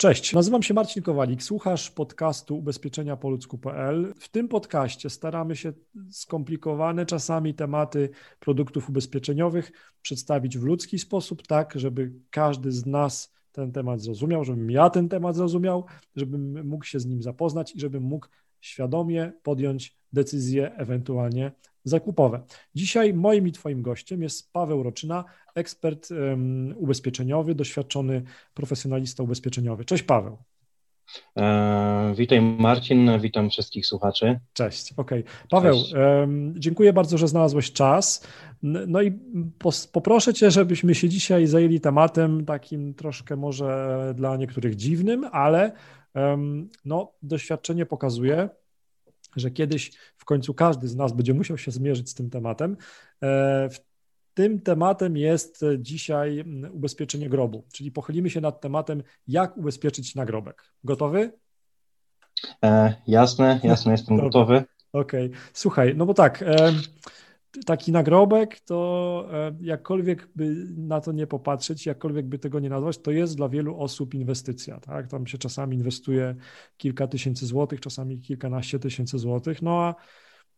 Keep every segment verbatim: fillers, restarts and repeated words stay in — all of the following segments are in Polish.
Cześć, nazywam się Marcin Kowalik, słuchasz podcastu Ubezpieczenia po ludzku kropka pe el. W tym podcaście staramy się skomplikowane czasami tematy produktów ubezpieczeniowych przedstawić w ludzki sposób, tak żeby każdy z nas ten temat zrozumiał, żebym ja ten temat zrozumiał, żebym mógł się z nim zapoznać i żebym mógł świadomie podjąć decyzje ewentualnie zakupowe. Dzisiaj moim i Twoim gościem jest Paweł Roczyna, ekspert um, ubezpieczeniowy, doświadczony profesjonalista ubezpieczeniowy. Cześć Paweł. E, witaj Marcin, witam wszystkich słuchaczy. Cześć, okej. Okay. Paweł, Cześć. Um, dziękuję bardzo, że znalazłeś czas. No i pos- poproszę Cię, żebyśmy się dzisiaj zajęli tematem takim troszkę może dla niektórych dziwnym, ale um, no, doświadczenie pokazuje, że kiedyś w końcu każdy z nas będzie musiał się zmierzyć z tym tematem. Tym tematem jest dzisiaj ubezpieczenie grobu, czyli pochylimy się nad tematem, jak ubezpieczyć nagrobek. Gotowy? E, jasne, jasne, jestem Dobra. gotowy. Okej, okay. Słuchaj, no bo tak, taki nagrobek to jakkolwiek by na to nie popatrzeć, jakkolwiek by tego nie nazwać, to jest dla wielu osób inwestycja, tak? Tam się czasami inwestuje kilka tysięcy złotych, czasami kilkanaście tysięcy złotych, no a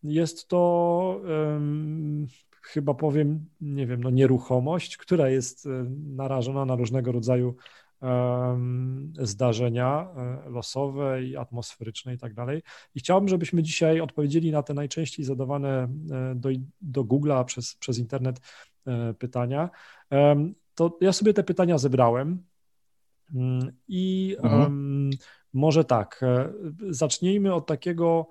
jest to um, chyba powiem, nie wiem, no nieruchomość, która jest narażona na różnego rodzaju um, zdarzenia losowe i atmosferyczne i tak dalej. I chciałbym, żebyśmy dzisiaj odpowiedzieli na te najczęściej zadawane do, do Google'a przez, przez internet pytania. Um, to ja sobie te pytania zebrałem i mhm. um, może tak, zacznijmy od takiego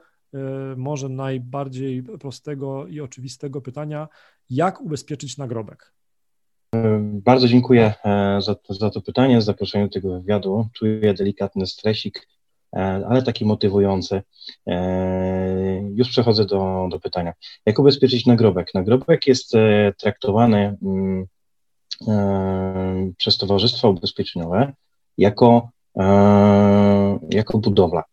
może najbardziej prostego i oczywistego pytania, jak ubezpieczyć nagrobek? Bardzo dziękuję za to, za to pytanie, za zaproszenie do tego wywiadu. Czuję delikatny stresik, ale taki motywujący. Już przechodzę do, do pytania. Jak ubezpieczyć nagrobek? Nagrobek jest traktowany przez towarzystwa ubezpieczeniowe jako, jako budowla.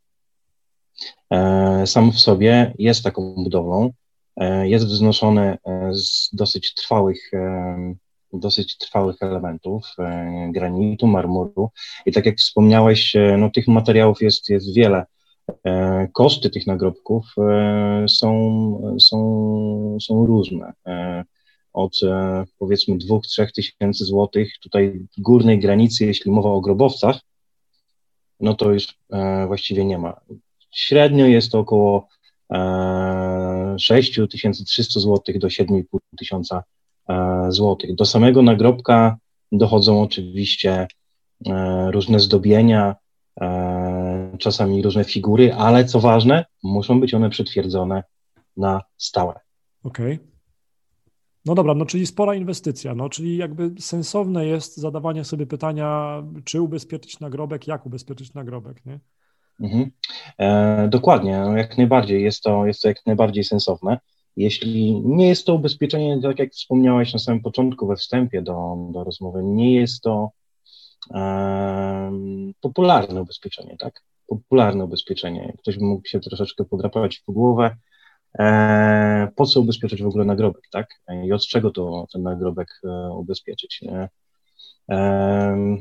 Sam w sobie jest taką budowlą, jest wznoszony z dosyć trwałych, dosyć trwałych elementów, granitu, marmuru i tak jak wspomniałeś, no tych materiałów jest, jest wiele. Koszty tych nagrobków są, są, są różne, od powiedzmy dwóch do trzech tysięcy złotych, tutaj górnej granicy, jeśli mowa o grobowcach, no to już właściwie nie ma. Średnio jest to około e, sześć tysięcy trzysta zł do siedem i pół tysiąca zł. Do samego nagrobka dochodzą oczywiście e, różne zdobienia, e, czasami różne figury, ale co ważne, muszą być one przetwierdzone na stałe. Okej. Okay. No dobra, no czyli spora inwestycja, no czyli jakby sensowne jest zadawanie sobie pytania, czy ubezpieczyć nagrobek, jak ubezpieczyć nagrobek, nie? Mhm. E, dokładnie, no jak najbardziej, jest to, jest to jak najbardziej sensowne. Jeśli nie jest to ubezpieczenie, tak jak wspomniałeś na samym początku we wstępie do, do rozmowy, nie jest to e, popularne ubezpieczenie, tak? Popularne ubezpieczenie. Ktoś mógł się troszeczkę podrapać w głowę, e, po co ubezpieczyć w ogóle nagrobek, tak? I od czego to ten nagrobek e, ubezpieczyć? E, e,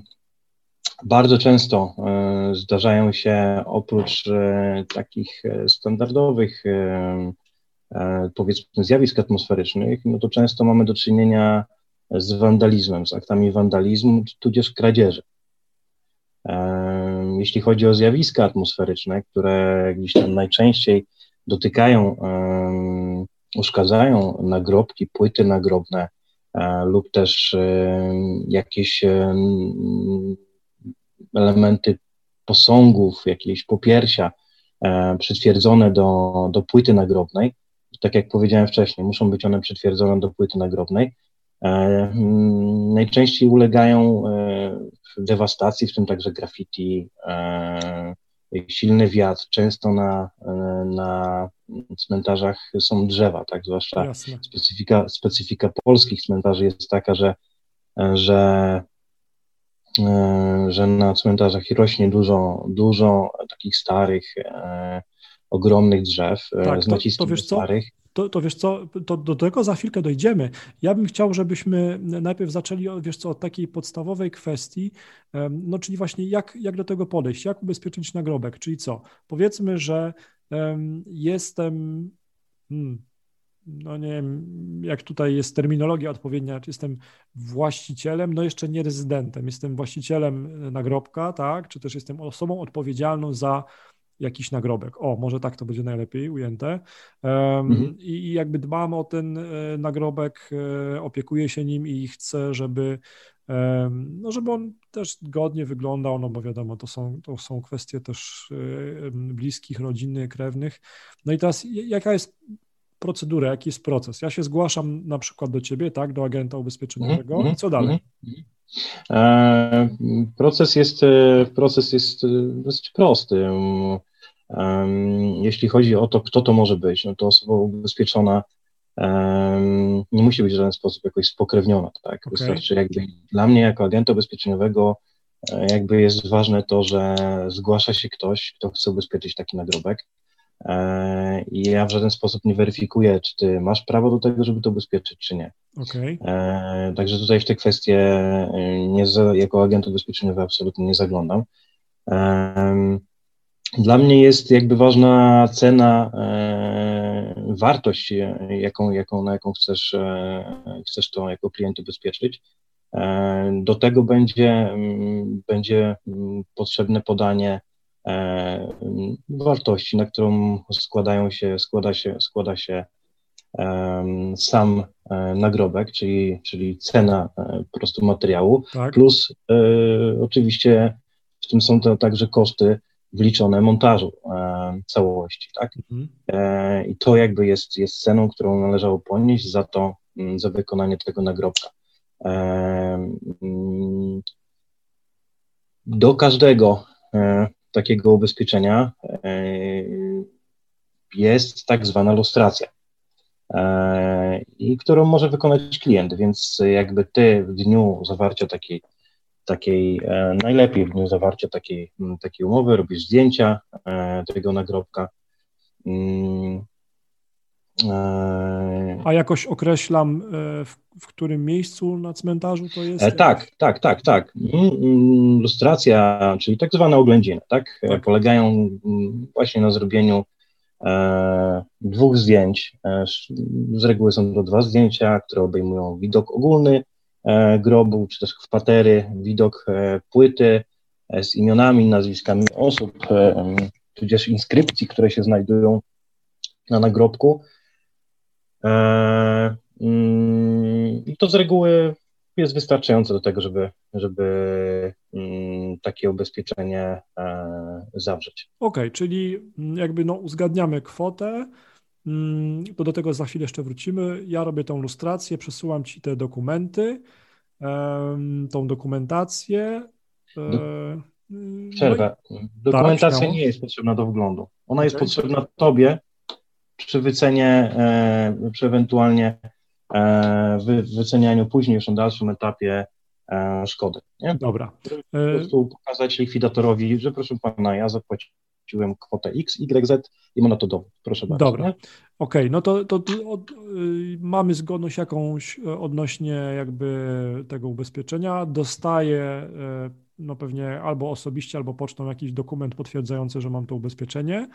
Bardzo często e, zdarzają się oprócz e, takich standardowych e, e, powiedzmy zjawisk atmosferycznych, no to często mamy do czynienia z wandalizmem, z aktami wandalizmu, tudzież kradzieży. E, jeśli chodzi o zjawiska atmosferyczne, które gdzieś tam najczęściej dotykają, e, uszkadzają nagrobki, płyty nagrobne e, lub też e, jakieś e, elementy posągów, jakieś popiersia e, przytwierdzone do, do płyty nagrobnej. Tak jak powiedziałem wcześniej, muszą być one przytwierdzone do płyty nagrobnej. E, m, najczęściej ulegają e, dewastacji, w tym także graffiti, e, silny wiatr. Często na, e, na cmentarzach są drzewa, tak? Zwłaszcza specyfika, specyfika polskich cmentarzy jest taka, że, że że na cmentarzach rośnie dużo, dużo takich starych, e, ogromnych drzew, tak, z naciskiem to, to wiesz co? starych. to, to wiesz co, to do tego za chwilkę dojdziemy. Ja bym chciał, żebyśmy najpierw zaczęli, wiesz co, od takiej podstawowej kwestii, no czyli właśnie jak, jak do tego podejść, jak ubezpieczyć nagrobek, czyli co? Powiedzmy, że um, jestem... Hmm, no nie wiem, jak tutaj jest terminologia odpowiednia, czy jestem właścicielem, no jeszcze nie rezydentem, jestem właścicielem nagrobka, tak, czy też jestem osobą odpowiedzialną za jakiś nagrobek. O, może tak to będzie najlepiej ujęte. Um, mhm. I jakby dbam o ten nagrobek, opiekuję się nim i chcę, żeby, um, no żeby on też godnie wyglądał, no bo wiadomo, to są, to są kwestie też bliskich, rodziny, krewnych. No i teraz jaka jest procedurę, jaki jest proces. Ja się zgłaszam na przykład do ciebie, tak, do agenta ubezpieczeniowego mm, i co dalej? Mm, mm. E, proces jest, proces jest dosyć prosty. E, jeśli chodzi o to, kto to może być, no to osoba ubezpieczona e, nie musi być w żaden sposób jakoś spokrewniona, tak. Okay. Wystarczy jakby dla mnie jako agenta ubezpieczeniowego e, jakby jest ważne to, że zgłasza się ktoś, kto chce ubezpieczyć taki nagrobek. I ja w żaden sposób nie weryfikuję, czy ty masz prawo do tego, żeby to ubezpieczyć, czy nie. Okay. E, także tutaj w te kwestie nie za, jako agent ubezpieczeniowy absolutnie nie zaglądam. E, dla mnie jest jakby ważna cena, e, wartość, jaką, jaką, na jaką chcesz, e, chcesz to jako klient ubezpieczyć. E, do tego będzie, m, będzie potrzebne podanie E, wartości, na którą składają się, składa się, składa się e, sam e, nagrobek, czyli, czyli cena e, po prostu materiału, tak. Plus e, oczywiście w tym są to także koszty wliczone montażu e, całości, tak? Mhm. E, i to jakby jest, jest ceną, którą należało ponieść za to, m, za wykonanie tego nagrobka. E, m, do każdego e, takiego ubezpieczenia jest tak zwana lustracja, i którą może wykonać klient, więc jakby ty w dniu zawarcia takiej, takiej najlepiej w dniu zawarcia takiej, takiej umowy robisz zdjęcia tego nagrobka. A jakoś określam, w, w którym miejscu na cmentarzu to jest? Tak, tak, tak, tak. Lustracja, czyli tak zwana oględzina, tak? tak? Polegają właśnie na zrobieniu e, dwóch zdjęć. Z reguły są to dwa zdjęcia, które obejmują widok ogólny e, grobu, czy też kwatery, widok e, płyty e, z imionami, nazwiskami osób, e, tudzież inskrypcji, które się znajdują na nagrobku. I to z reguły jest wystarczające do tego, żeby, żeby takie ubezpieczenie zawrzeć. Okej, okay, czyli jakby no uzgadniamy kwotę, to do tego za chwilę jeszcze wrócimy. Ja robię tą lustrację, przesyłam ci te dokumenty, tą dokumentację. Przerwę. Dokumentacja tak, nie jest potrzebna do wglądu. Ona jest okay. potrzebna tobie, przy wycenie, e, przy ewentualnie e, wy, wycenianiu później już na dalszym etapie e, szkody. Nie? Dobra. Po prostu pokazać likwidatorowi, że proszę pana, ja zapłaciłem kwotę X, Y, Z i ma na to dowód. Proszę bardzo. Dobra. Okej, okay, no to, to od, y, mamy zgodność jakąś odnośnie jakby tego ubezpieczenia. Dostaję y, no pewnie albo osobiście, albo pocztą jakiś dokument potwierdzający, że mam to ubezpieczenie.